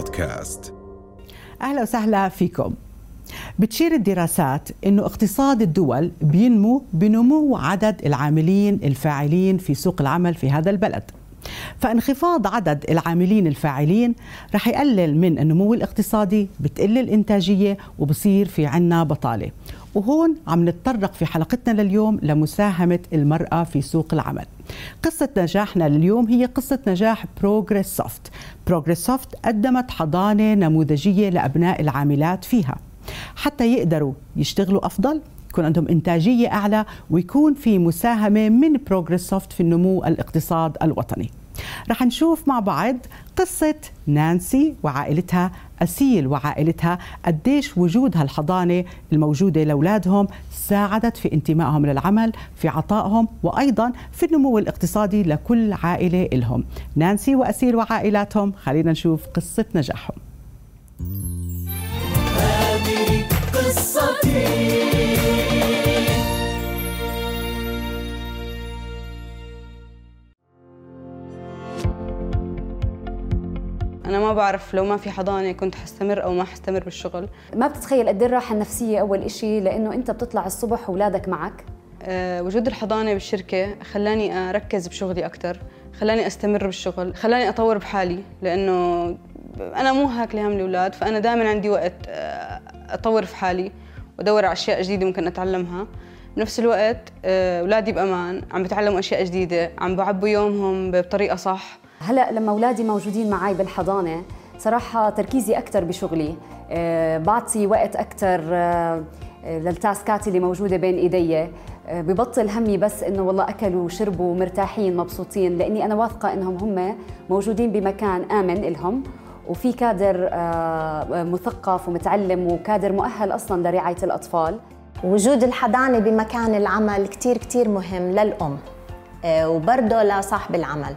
بودكاست. أهلا وسهلا فيكم. بتشير الدراسات أنه اقتصاد الدول بينمو بنمو عدد العاملين الفاعلين في سوق العمل في هذا البلد، فانخفاض عدد العاملين الفاعلين رح يقلل من النمو الاقتصادي، بتقل الإنتاجية وبصير في عنا بطالة. وهون عم نتطرق في حلقتنا لليوم لمساهمة المرأة في سوق العمل. قصة نجاحنا لليوم هي قصة نجاح بروجريس سوفت. بروجريس سوفت قدمت حضانة نموذجية لأبناء العاملات فيها حتى يقدروا يشتغلوا أفضل، يكون عندهم إنتاجية أعلى، ويكون في مساهمة من بروجريس سوفت في النمو الاقتصاد الوطني. رح نشوف مع بعض قصة نانسي وعائلتها، أسيل وعائلتها، قديش وجودها الحضانة الموجودة لأولادهم ساعدت في انتمائهم للعمل، في عطائهم، وأيضا في النمو الاقتصادي لكل عائلة لهم. نانسي وأسيل وعائلاتهم، خلينا نشوف قصة نجاحهم. هذه قصتي. أنا ما بعرف لو ما في حضانة كنت حستمر أو ما حستمر بالشغل. ما بتتخيل قد إيه الراحة النفسية أول إشي، لأنه أنت بتطلع الصبح وأولادك معك. وجود الحضانة بالشركة خلاني أركز بشغلي أكتر، خلاني أستمر بالشغل، خلاني أطور بحالي، لأنه أنا مو هاك لهم الأولاد، فأنا دائما عندي وقت أطور في حالي وأدور على أشياء جديدة ممكن أتعلمها. بنفس الوقت أولادي بأمان، عم بتعلموا أشياء جديدة، عم بعبوا يومهم بطريقة صح. هلا لما اولادي موجودين معي بالحضانه صراحه تركيزي اكثر بشغلي، بعطي وقت اكثر للتاسكات اللي موجوده بين ايدي، ببطل همي بس انه والله اكلوا وشربوا مرتاحين مبسوطين، لاني انا واثقه انهم هم موجودين بمكان امن لهم، وفي كادر مثقف ومتعلم وكادر مؤهل اصلا لرعايه الاطفال. وجود الحضانه بمكان العمل كثير كثير مهم للام وبرضه لصاحب العمل،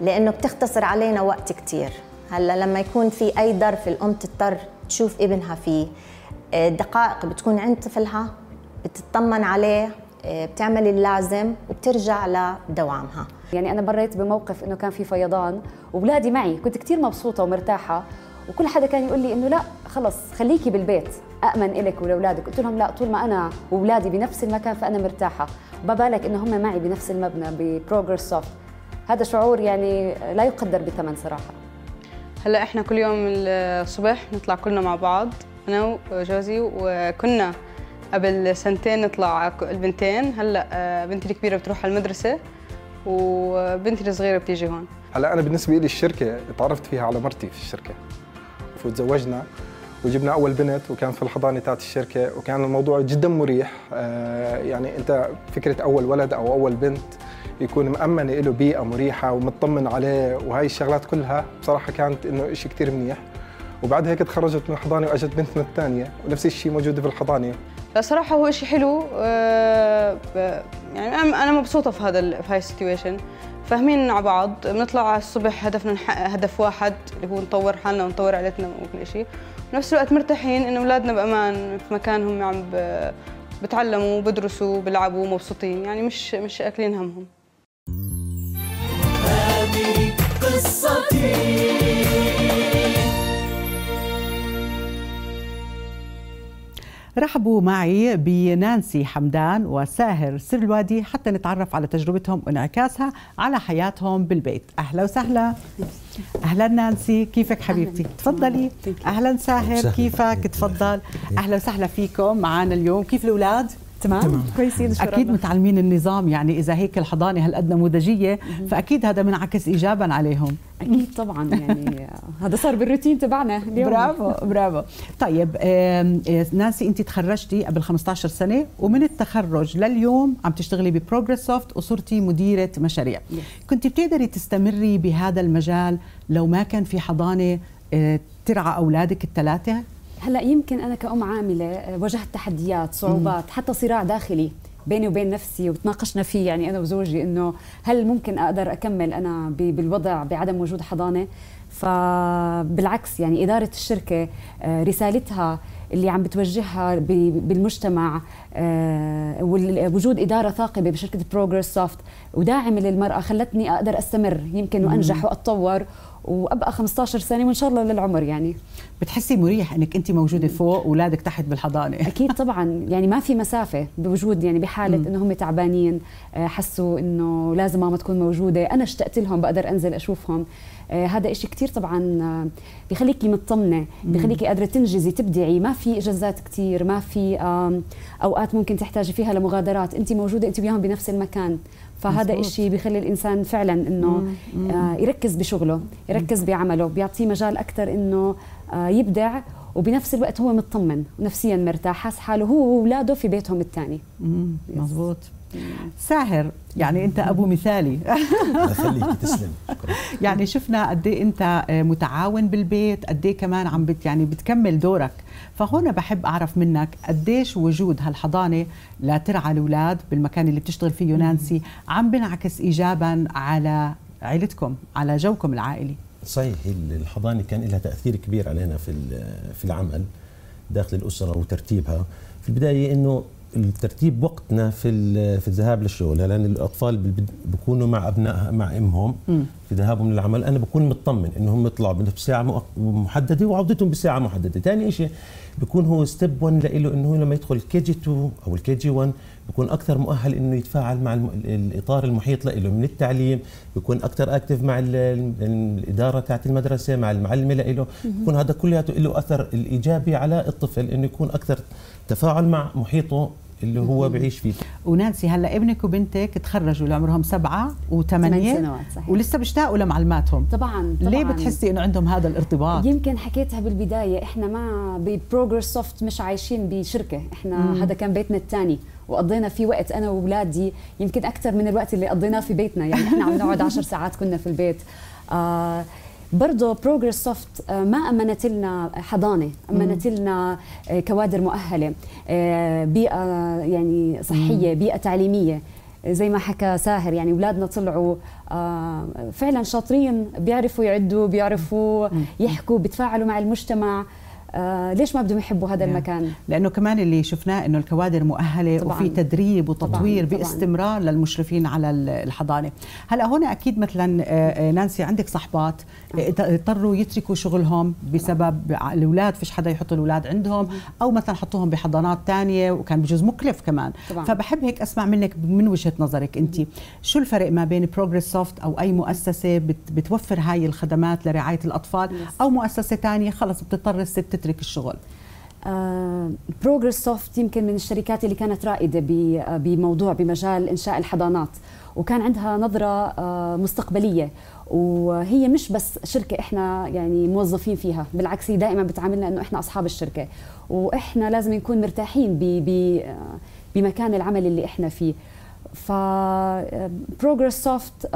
لأنه بتختصر علينا وقت كتير. هلا لما يكون في أي ظرف الأم تضطر تشوف ابنها فيه دقائق بتكون عند طفلها، بتطمن عليه، بتعمل اللازم وبترجع لدوامها. يعني أنا مريت بموقف إنه كان في فيضان وولادي معي، كنت كتير مبسوطة ومرتاحة، وكل حدا كان يقول لي إنه لا خلص خليكي بالبيت أأمن إلك ولأولادك. قلت لهم لا، طول ما أنا وولادي بنفس المكان فأنا مرتاحة، وببالك إنه هم معي بنفس المبنى ببروجريس سوفت. هذا شعور يعني لا يقدر بثمن صراحة. هلا احنا كل يوم الصبح نطلع كلنا مع بعض، انا وجوزي، وكنا قبل سنتين نطلع البنتين. هلا بنتي الكبيرة بتروح على المدرسة وبنتي الصغيرة بتيجي هون. هلا انا بالنسبة لي الشركة تعرفت فيها على مرتي في الشركة، وتزوجنا وجبنا أول بنت، وكان في الحضانة تاعت الشركة، وكان الموضوع جدا مريح. يعني أنت فكرة أول ولد أو أول بنت يكون مأمنة له بيئة مريحة ومطمن عليه، وهي الشغلات كلها بصراحة كانت إنه إشي كتير منيح. وبعد هيك تخرجت من الحضانة وأجت بنتنا الثانية، ونفس الشيء موجودة في الحضانة. صراحة هو إشي حلو، يعني أنا مبسوطة في هاي السيتويشن. فاهمين على بعض، بنطلع على الصبح هدفنا نحقق هدف واحد اللي هو نطور حالنا ونطور عائلتنا وكل شيء، بنفس الوقت مرتاحين إن أولادنا بأمان في مكانهم، عم بتعلموا وبدرسوا وبيلعبوا ومبسوطين، يعني مش أكلين همهم. هذه قصتي. رحبوا معي بنانسي حمدان وساهر سر الوادي حتى نتعرف على تجربتهم وانعكاسها على حياتهم بالبيت. أهلا وسهلا. أهلا نانسي، كيفك حبيبتي؟ تفضلي. أهلا ساهر، كيفك؟ تفضل. أهلا وسهلا فيكم معنا اليوم. كيف الأولاد؟ تمام كويسين اكيد، متعلمين النظام. يعني اذا هيك الحضانه هالقد نموذجيه فاكيد هذا منعكس ايجابا عليهم. اكيد طبعا، يعني هذا صار بالروتين تبعنا اليوم. برافو برافو. طيب نانسي، انت تخرجتي قبل 15 سنه، ومن التخرج لليوم عم تشتغلي ببروجريس سوفت وصرتي مديره مشاريع. كنت بتقدري تستمري بهذا المجال لو ما كان في حضانه ترعى اولادك الثلاثه؟ هلا يمكن انا كأم عامله واجهت تحديات، صعوبات، حتى صراع داخلي بيني وبين نفسي، وتناقشنا فيه يعني انا وزوجي انه هل ممكن اقدر اكمل انا بالوضع بعدم وجود حضانه. فبالعكس يعني اداره الشركه رسالتها اللي عم بتوجهها بالمجتمع، ووجود اداره ثاقبه بشركه بروجريس سوفت وداعمه للمراه، خلتني اقدر استمر يمكن وانجح واتطور وابقى 15 سنه وان شاء الله للعمر. يعني بتحسي مريح انك انت موجوده فوق واولادك تحت بالحضانه؟ اكيد طبعا، يعني ما في مسافه بوجود، يعني بحاله انه هم تعبانين، حسوا انه لازم ماما تكون موجوده، انا اشتقت لهم بقدر انزل اشوفهم. هذا إشي كتير طبعا بخليكي مطمنة، بخليكي قادرة تنجزي تبدعي. ما في إجازات كتير، ما في أوقات ممكن تحتاجي فيها لمغادرات، أنت موجودة أنت وياهم بنفس المكان. فهذا إشي بخلي الإنسان فعلا أنه يركز بشغله، يركز بعمله، بيعطيه مجال أكتر أنه يبدع، وبنفس الوقت هو مطمن ونفسيا مرتاح، حاس حاله هو وولاده في بيتهم الثاني. مظبوط. ساهر، يعني أنت أبو مثالي. خليك تسلم. يعني شفنا قد إيه أنت متعاون بالبيت، قد إيه كمان عم يعني بتكمل دورك. فهنا بحب أعرف منك قد إيش وجود هالحضانة لترعى الأولاد بالمكان اللي بتشتغل فيه نانسي عم بنعكس إيجابا على عائلتكم، على جوكم العائلي. صحيح، الحضانة كان لها تأثير كبير علينا في العمل داخل الأسرة وترتيبها. في البداية إنه الترتيب وقتنا في الذهاب للشغل، لأن الأطفال بيكونوا مع أبنائها مع أمهم في ذهابهم للعمل. أنا بكون مطمن إنهم يطلعوا بساعة محددة وعودتهم بساعة محددة. ثاني شيء بيكون هو ستيب 1 لإله، إنه لما يدخل الكيجي 2 أو الكيجي 1 بيكون أكثر مؤهل إنه يتفاعل مع الإطار المحيط لإله من التعليم، بيكون أكثر أكتف مع الإدارة تاعت المدرسة، مع المعلمة لإله. بيكون هذا كلياته له أثر الإيجابي على الطفل، إنه يكون أكثر تفاعل مع محيطه اللي هو بعيش فيه. ونانسي، هلا ابنك وبنتك تخرجوا لعمرهم 7 و8 سنوات، صحيح، ولسه بيشتاقوا لمعلماتهم. طبعا ليه بتحسي انه عندهم هذا الارتباط؟ يمكن حكيتها بالبدايه، احنا ما ببروجرس سوفت مش عايشين بشركه، احنا هذا كان بيتنا الثاني، وقضينا فيه وقت انا واولادي يمكن اكثر من الوقت اللي قضيناه في بيتنا. يعني احنا عم نقعد 10 ساعات كنا في البيت. برضه بروجرس سوفت ما امنت لنا حضانه، امنت لنا كوادر مؤهله، بيئه يعني صحيه، بيئه تعليميه. زي ما حكى ساهر، يعني اولادنا طلعوا فعلا شاطرين، بيعرفوا يعدوا، بيعرفوا يحكوا، بيتفاعلوا مع المجتمع. ليش ما بدهم يحبوا هذا المكان؟ لأنه كمان اللي شفناه إنه الكوادر مؤهلة، وفي تدريب وتطوير باستمرار للمشرفين على الحضانة. هلأ هنا أكيد مثلا نانسي عندك صحبات اضطروا يتركوا شغلهم بسبب الأولاد، فيش حدا يحط الأولاد عندهم، أو مثلا حطوهم بحضانات تانية وكان بجوز مكلف كمان. فبحب هيك أسمع منك من وجهة نظرك أنت، شو الفرق ما بين بروجرس سوفت أو أي مؤسسة بتوفر هاي الخدمات لرعاية الأطفال، أو مؤسسة تانية خلص بتضطر الست تترك الشغل؟ بروجرس سوفت يمكن من الشركات اللي كانت رائدة بموضوع بمجال إنشاء الحضانات، وكان عندها نظرة مستقبلية، وهي مش بس شركة احنا يعني موظفين فيها، بالعكس هي دائما بتعاملنا انه احنا اصحاب الشركة، واحنا لازم نكون مرتاحين بمكان العمل اللي احنا فيه. ف بروجرس سوفت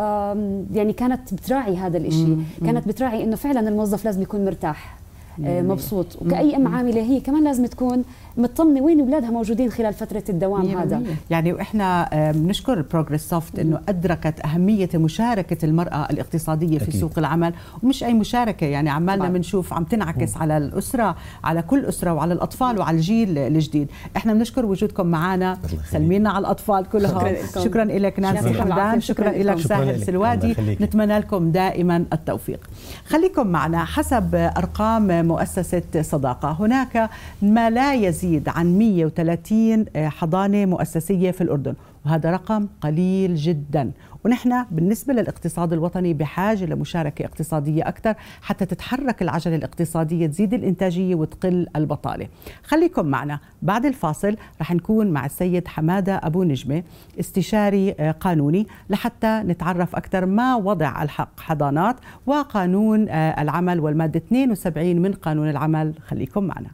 يعني كانت بتراعي هذا الاشي، كانت بتراعي انه فعلا الموظف لازم يكون مرتاح مبسوط، وكأي أم عاملة هي كمان لازم تكون مطمنة وين أولادها موجودين خلال فترة الدوام. هذا يعني، وإحنا بنشكر بروجرس سوفت إنه أدركت أهمية مشاركة المرأة الاقتصادية في سوق العمل، ومش أي مشاركة، يعني عمالنا بنشوف عم تنعكس على الأسرة، على كل أسرة، وعلى الأطفال، وعلى الجيل الجديد. إحنا بنشكر وجودكم معنا، سلمينا على الأطفال كلهم. شكرا لك نانسي حمدان، شكرا لك ساهر سلوادي، نتمنى لكم دائما التوفيق. خليكم معنا. حسب أرقام مؤسسة صداقة هناك ما لا يزيد عن 130 حضانة مؤسسية في الأردن، وهذا رقم قليل جدا، ونحن بالنسبة للاقتصاد الوطني بحاجة لمشاركة اقتصادية أكثر حتى تتحرك العجلة الاقتصادية، تزيد الإنتاجية وتقل البطالة. خليكم معنا، بعد الفاصل رح نكون مع السيد حمادة أبو نجمة، استشاري قانوني، لحتى نتعرف أكثر ما وضع الحق حضانات وقانون العمل والمادة 72 من قانون العمل. خليكم معنا.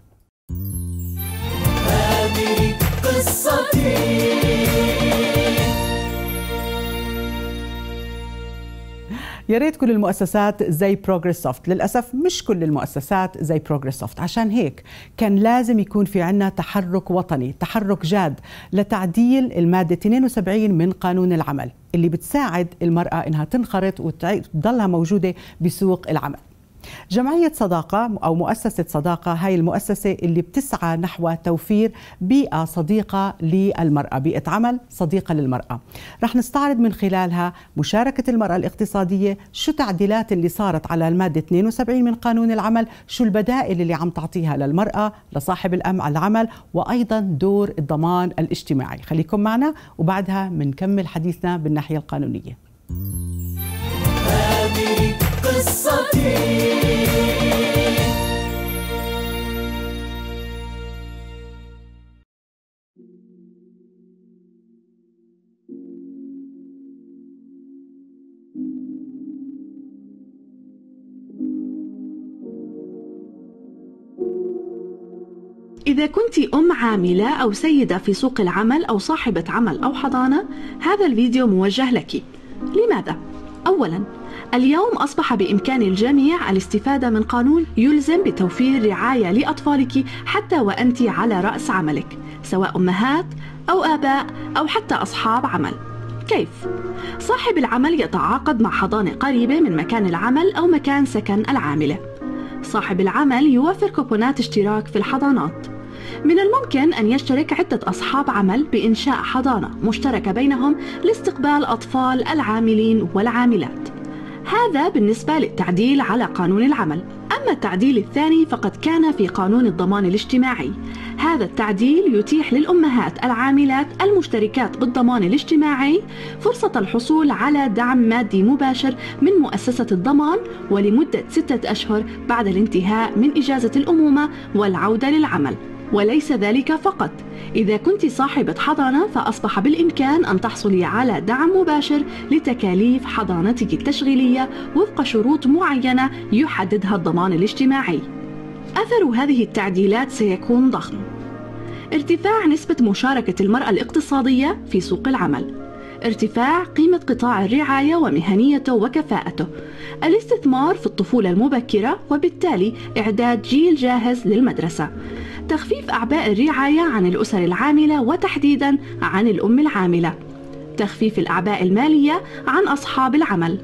هذه قصتي. يا ريت كل المؤسسات زي بروجرس سوفت، للأسف مش كل المؤسسات زي بروجرس سوفت. عشان هيك كان لازم يكون في عنا تحرك وطني، تحرك جاد لتعديل المادة 72 من قانون العمل اللي بتساعد المرأة إنها تنخرط وتضلها موجودة بسوق العمل. جمعية صداقة أو مؤسسة صداقة، هاي المؤسسة اللي بتسعى نحو توفير بيئة صديقة للمرأة، بيئة عمل صديقة للمرأة. رح نستعرض من خلالها مشاركة المرأة الاقتصادية، شو تعديلات اللي صارت على المادة 72 من قانون العمل، شو البدائل اللي عم تعطيها للمرأة لصاحب العمل، وأيضا دور الضمان الاجتماعي. خليكم معنا وبعدها منكمل حديثنا بالناحية القانونية. هذه قصتي. إذا كنت أم عاملة أو سيدة في سوق العمل أو صاحبة عمل أو حضانة، هذا الفيديو موجه لك. لماذا؟ أولاً، اليوم أصبح بإمكان الجميع الاستفادة من قانون يلزم بتوفير رعاية لأطفالك حتى وأنت على رأس عملك، سواء أمهات أو آباء أو حتى أصحاب عمل. كيف؟ صاحب العمل يتعاقد مع حضانة قريبة من مكان العمل أو مكان سكن العاملة. صاحب العمل يوفر كوبونات اشتراك في الحضانات. من الممكن أن يشترك عدة أصحاب عمل بإنشاء حضانة مشتركة بينهم لاستقبال أطفال العاملين والعاملات. هذا بالنسبة للتعديل على قانون العمل. أما التعديل الثاني فقد كان في قانون الضمان الاجتماعي. هذا التعديل يتيح للأمهات العاملات المشتركات بالضمان الاجتماعي فرصة الحصول على دعم مادي مباشر من مؤسسة الضمان ولمدة 6 أشهر بعد الانتهاء من إجازة الأمومة والعودة للعمل. وليس ذلك فقط، إذا كنت صاحبة حضانة فأصبح بالإمكان أن تحصلي على دعم مباشر لتكاليف حضانتك التشغيلية وفق شروط معينة يحددها الضمان الاجتماعي. أثر هذه التعديلات سيكون ضخم. ارتفاع نسبة مشاركة المرأة الاقتصادية في سوق العمل، ارتفاع قيمة قطاع الرعاية ومهنيته وكفاءته، الاستثمار في الطفولة المبكرة وبالتالي إعداد جيل جاهز للمدرسة، تخفيف أعباء الرعاية عن الأسر العاملة وتحديدا عن الأم العاملة، تخفيف الأعباء المالية عن أصحاب العمل،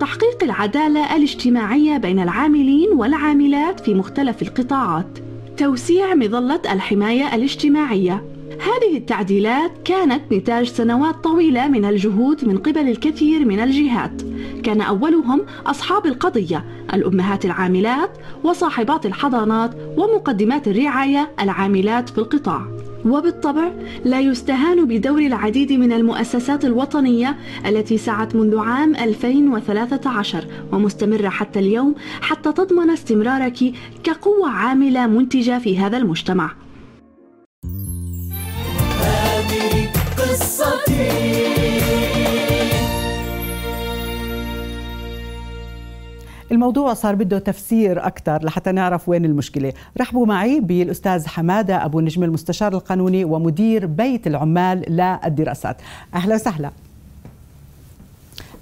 تحقيق العدالة الاجتماعية بين العاملين والعاملات في مختلف القطاعات، توسيع مظلة الحماية الاجتماعية. هذه التعديلات كانت نتاج سنوات طويلة من الجهود من قبل الكثير من الجهات، كان أولهم أصحاب القضية، الأمهات العاملات وصاحبات الحضانات ومقدمات الرعاية العاملات في القطاع. وبالطبع لا يستهان بدور العديد من المؤسسات الوطنية التي سعت منذ عام 2013 ومستمرة حتى اليوم حتى تضمن استمرارك كقوة عاملة منتجة في هذا المجتمع. الموضوع صار بده تفسير أكثر لحتى نعرف وين المشكلة. رحبوا معي بالأستاذ حمادة أبو نجم، المستشار القانوني ومدير بيت العمال للدراسات. أهلا وسهلا.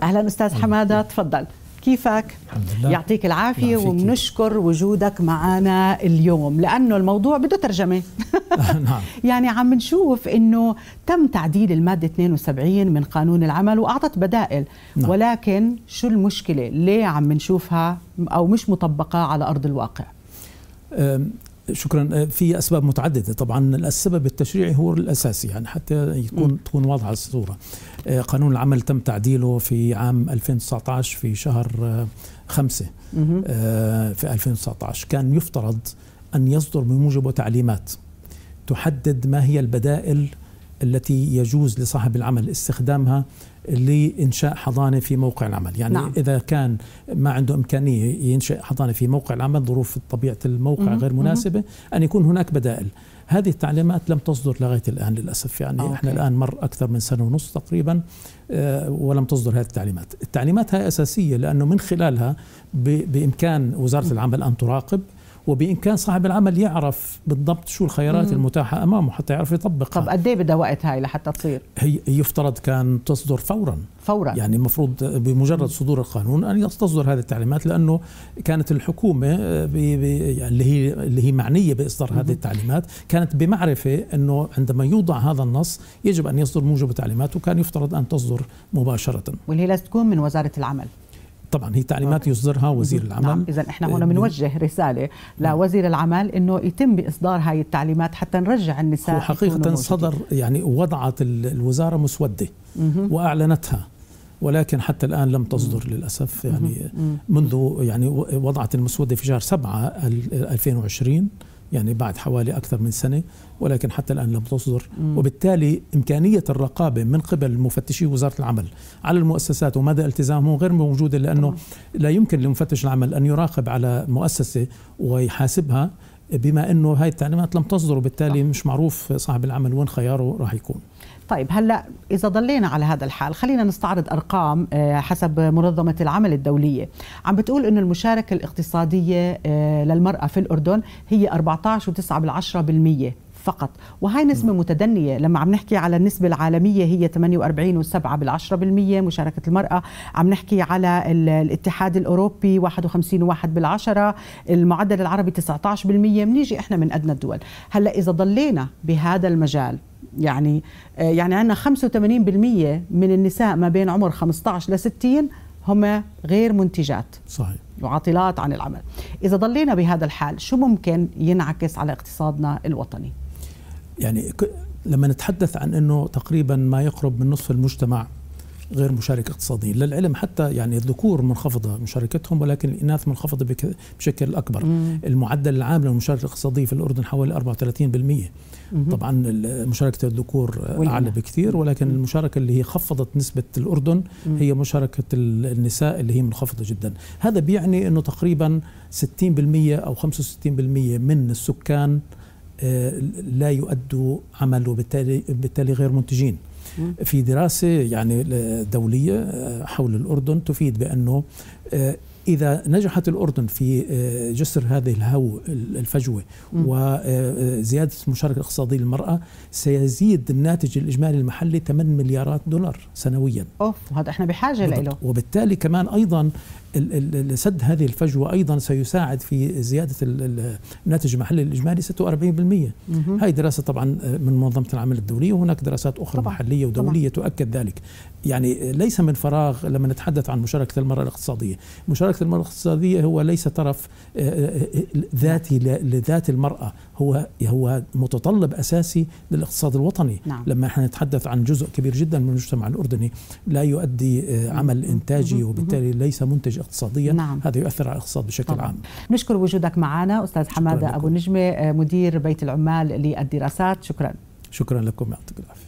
أهلا أستاذ حمادة، تفضل. كيفك؟ الحمد لله، يعطيك العافية وبنشكر وجودك معنا اليوم، لأنه الموضوع بده ترجمة. نعم. يعني عم نشوف أنه تم تعديل المادة 72 من قانون العمل وأعطت بدائل. نعم. ولكن شو المشكلة؟ ليه عم نشوفها أو مش مطبقة على أرض الواقع؟ شكرا. في أسباب متعددة طبعا. السبب التشريعي هو الأساسي، يعني حتى تكون واضحة الصورة. قانون العمل تم تعديله في عام 2019 في شهر 5. في 2019 كان يفترض أن يصدر بموجبه تعليمات تحدد ما هي البدائل التي يجوز لصاحب العمل استخدامها لإنشاء حضانة في موقع العمل. يعني نعم. إذا كان ما عنده إمكانية ينشأ حضانة في موقع العمل، ظروف طبيعة الموقع غير مناسبة، أن يكون هناك بدائل. هذه التعليمات لم تصدر لغاية الآن للأسف. يعني إحنا الآن مر أكثر من 1.5 سنة تقريبا ولم تصدر هذه التعليمات. التعليمات هي أساسية، لأنه من خلالها بإمكان وزارة العمل أن تراقب، وبإمكان صاحب العمل يعرف بالضبط شو الخيارات المتاحة أمامه حتى يعرف يطبقها. طب قد إيه بدها وقت هاي لحتى تصير؟ هي يفترض كان تصدر فورا. يعني المفروض بمجرد صدور القانون أن تصدر هذه التعليمات، لأنه كانت الحكومة اللي هي معنية بإصدار هذه التعليمات كانت بمعرفة أنه عندما يوضع هذا النص يجب أن يصدر موجب تعليمات، وكان يفترض أن تصدر مباشرة. واللي لازم تكون من وزارة العمل. طبعا هي تعليمات يصدرها وزير العمل. نعم. إذا احنا هنا بنوجه رسالة لوزير العمل انه يتم اصدار هاي التعليمات حتى نرجع النساء. وحقيقة صدر يعني وضعت الوزارة مسودة واعلنتها، ولكن حتى الآن لم تصدر للأسف، يعني منذ يعني وضعت المسودة في شهر 7 2020، يعني بعد حوالي أكثر من سنة، ولكن حتى الآن لم تصدر. وبالتالي إمكانية الرقابة من قبل مفتشي وزارة العمل على المؤسسات ومدى التزامهم غير موجودة، لأنه لا يمكن لمفتش العمل أن يراقب على مؤسسة ويحاسبها بما أنه هاي التعليمات لم تصدر، وبالتالي مش معروف صاحب العمل وين خياره راح يكون. طيب هلا إذا ضلينا على هذا الحال خلينا نستعرض أرقام حسب منظمة العمل الدولية، عم بتقول إنه المشاركة الاقتصادية للمرأة في الأردن هي 14.9% فقط، وهي نسبة متدنية. لما عم نحكي على النسبة العالمية هي 48.7% مشاركة المرأة، عم نحكي على الاتحاد الأوروبي 51.1%، المعدل العربي 19%، بنيجي إحنا من أدنى الدول. هلا إذا ضلينا بهذا المجال يعني عندنا 85% من النساء ما بين عمر 15 ل 60 هم غير منتجات، صحيح، معطلات عن العمل. إذا ضلينا بهذا الحال شو ممكن ينعكس على اقتصادنا الوطني؟ يعني لما نتحدث عن أنه تقريبا ما يقرب من نصف المجتمع غير مشارك اقتصادي، للعلم حتى يعني الذكور منخفضة مشاركتهم، ولكن الإناث منخفضة بشكل أكبر. المعدل العام للمشاركة الاقتصادية في الأردن حوالي 34%. طبعا مشاركة الذكور أعلى بكثير، ولكن المشاركة اللي هي خفضت نسبة الأردن هي مشاركة النساء اللي هي منخفضة جدا. هذا بيعني أنه تقريبا 60% أو 65% من السكان لا يؤدوا عمل، وبالتالي غير منتجين. في دراسة يعني دولية حول الأردن تفيد بأنه إذا نجحت الأردن في جسر هذه الفجوة وزيادة المشاركة الاقتصادية للمرأة سيزيد الناتج الإجمالي المحلي 8 مليارات دولار سنويا. هذا احنا بحاجة له. وبالتالي كمان أيضا سد هذه الفجوة أيضا سيساعد في زيادة الناتج المحلي الإجمالي 46%. هاي دراسة طبعا من منظمة العمل الدولية، وهناك دراسات أخرى طبعا محلية ودولية طبعا تؤكد ذلك. يعني ليس من فراغ لما نتحدث عن مشاركة المرأة الاقتصادية. مشاركة المرأة الاقتصادية هو ليس طرف ذاتي لذات المرأة، هو متطلب أساسي للاقتصاد الوطني. لما احنا نتحدث عن جزء كبير جدا من المجتمع الأردني لا يؤدي عمل إنتاجي وبالتالي ليس منتج اقتصاديا، هذا يؤثر على الاقتصاد بشكل عام. نشكر وجودك معنا أستاذ حمادة أبو نجمة مدير بيت العمال للدراسات. شكرا. شكرا لكم، يعطيك العافية.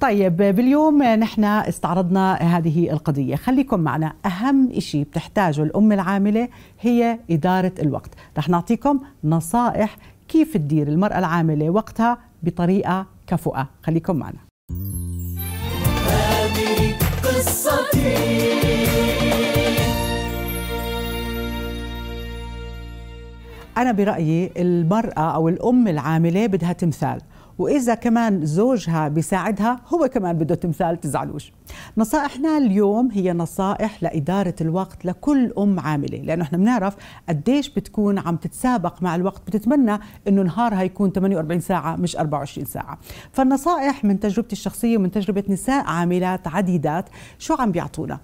طيب باليوم نحن استعرضنا هذه القضية، خليكم معنا. أهم شيء بتحتاجه الأم العاملة هي إدارة الوقت. رح نعطيكم نصائح كيف تدير المرأة العاملة وقتها بطريقة كفؤة. خليكم معنا. هذه قصتي. أنا برأيي المرأة أو الأم العاملة بدها تمثال، وإذا كمان زوجها بيساعدها هو كمان بده تمثال، تزعلوش. نصائحنا اليوم هي نصائح لإدارة الوقت لكل أم عاملة، لأنه إحنا بنعرف قديش بتكون عم تتسابق مع الوقت، بتتمنى إنه نهارها يكون 48 ساعة مش 24 ساعة. فالنصائح من تجربتي الشخصية ومن تجربة نساء عاملات عديدات شو عم بيعطونا؟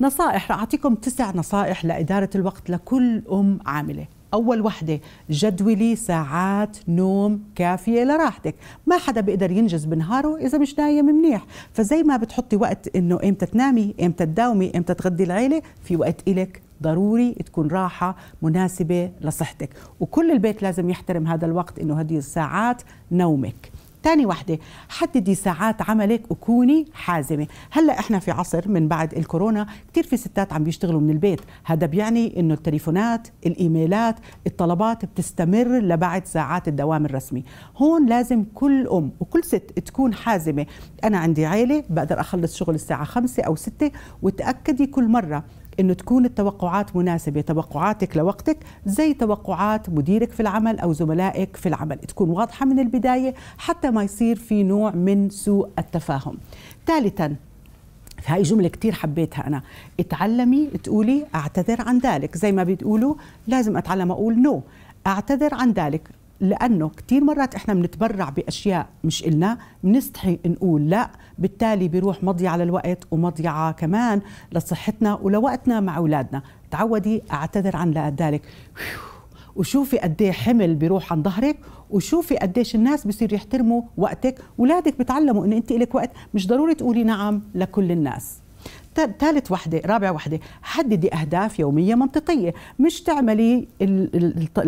نصائح، رح أعطيكم 9 نصائح لإدارة الوقت لكل أم عاملة. أول وحدة، جدولي ساعات نوم كافية لراحتك. ما حدا بيقدر ينجز بنهاره إذا مش نايم منيح، فزي ما بتحطي وقت إنه إمتى تنامي، إمتى تداومي، إمتى تغدي العيلة، في وقت إلك ضروري تكون راحة مناسبة لصحتك، وكل البيت لازم يحترم هذا الوقت إنه هذه الساعات نومك. تاني واحدة، حددي ساعات عملك وكوني حازمة. هلأ احنا في عصر من بعد الكورونا كتير في ستات عم بيشتغلوا من البيت، هذا بيعني انه التليفونات، الايميلات، الطلبات بتستمر لبعد ساعات الدوام الرسمي. هون لازم كل ام وكل ست تكون حازمة. انا عندي عيلة بقدر اخلص شغل الساعة 5 أو 6، وتأكدي كل مرة انه تكون التوقعات مناسبة، توقعاتك لوقتك زي توقعات مديرك في العمل او زملائك في العمل، تكون واضحة من البداية حتى ما يصير في نوع من سوء التفاهم. ثالثا، هاي جملة كتير حبيتها أنا، اتعلمي تقولي أعتذر عن ذلك. زي ما بتقولوا لازم أتعلم أقول نو، أعتذر عن ذلك، لأنه كتير مرات إحنا بنتبرع بأشياء مش إلنا، بنستحي نقول لا، بالتالي بيروح مضيعة للوقت ومضيعة كمان لصحتنا ولوقتنا مع أولادنا. تعودي أعتذر عن ذلك، وشوفي قديه حمل بيروح عن ظهرك، وشوفي قديش الناس بصير يحترموا وقتك. أولادك بتعلموا إن أنت إلك وقت، مش ضروري تقولي نعم لكل الناس. ثالث وحدة، رابع وحدة، حددي أهداف يومية منطقية، مش تعملي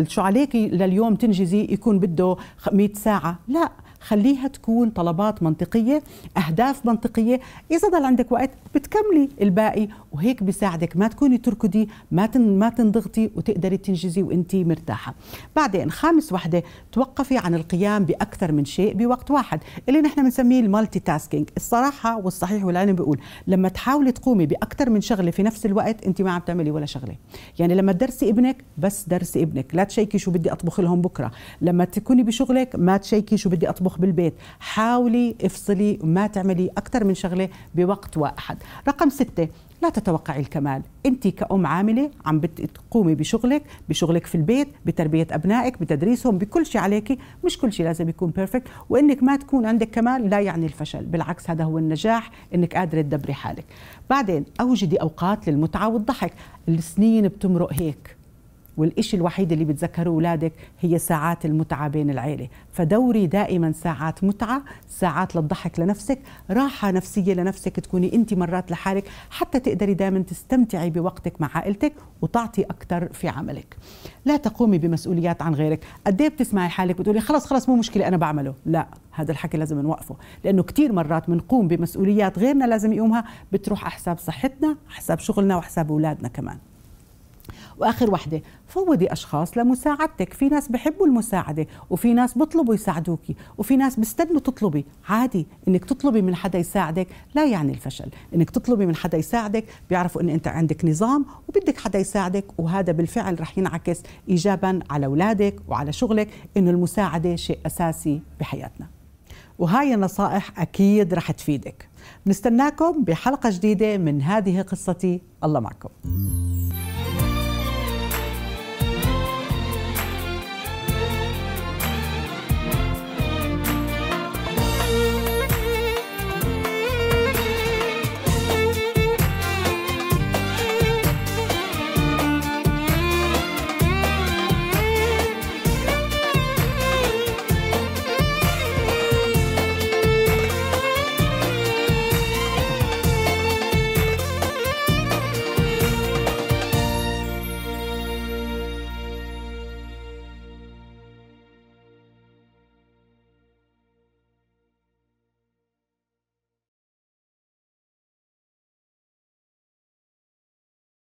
شو عليكي لليوم تنجزي يكون بده 100 ساعة، لا، خليها تكون طلبات منطقية، أهداف منطقية. إذا ضل عندك وقت بتكملي الباقي، وهيك بيساعدك ما تكوني تركضي، ما تنضغطي، وتقدري تنجزي وأنت مرتاحة. بعدين خامس وحدة، توقفي عن القيام بأكثر من شيء بوقت واحد، اللي نحن بنسميه المالتي تاسكينج. الصراحة والصحيح والعلم بيقول لما تحاولي تقومي بأكثر من شغلة في نفس الوقت أنت ما عم تعملي ولا شغلة. يعني لما تدرسي ابنك بس درسي ابنك، لا تشيكي شو بدي أطبخ لهم بكرة. لما تكوني بشغلك ما تشيكي شو بدي أطبخ بالبيت. حاولي افصلي وما تعملي أكثر من شغلة بوقت واحد. رقم 6، لا تتوقعي الكمال. أنت كأم عاملة عم بتقومي بشغلك في البيت، بتربية أبنائك، بتدريسهم، بكل شيء عليكي، مش كل شيء لازم يكون بيرفكت، وإنك ما تكون عندك كمال لا يعني الفشل، بالعكس هذا هو النجاح، إنك قادرة تدبري حالك. بعدين أوجدي أوقات للمتعة والضحك. السنين بتمرق هيك، والإشي الوحيد اللي بتذكروا أولادك هي ساعات المتعة بين العيلة، فدوري دائما ساعات متعة، ساعات للضحك لنفسك، راحة نفسية لنفسك، تكوني أنت مرات لحالك حتى تقدري دائما تستمتعي بوقتك مع عائلتك وتعطي أكثر في عملك. لا تقومي بمسؤوليات عن غيرك. قد إيه بتسمعي حالك بتقولي خلص مو مشكلة أنا بعمله، لا، هذا الحكي لازم نوقفه، لأنه كتير مرات بنقوم بمسؤوليات غيرنا لازم يقومها بتروح على حساب صحتنا، على حساب شغلنا، وعلى حساب أولادنا كمان. وآخر وحدة، فوضي أشخاص لمساعدتك. في ناس بحبوا المساعدة، وفي ناس بطلبوا يساعدوكي، وفي ناس بستنوا تطلبي. عادي إنك تطلبي من حدا يساعدك، لا يعني الفشل. إنك تطلبي من حدا يساعدك بيعرفوا إن أنت عندك نظام وبدك حدا يساعدك، وهذا بالفعل رح ينعكس إيجابا على أولادك وعلى شغلك، إنه المساعدة شيء أساسي بحياتنا. وهاي النصائح أكيد رح تفيدك. بنستناكم بحلقة جديدة من هذه قصتي. الله معكم.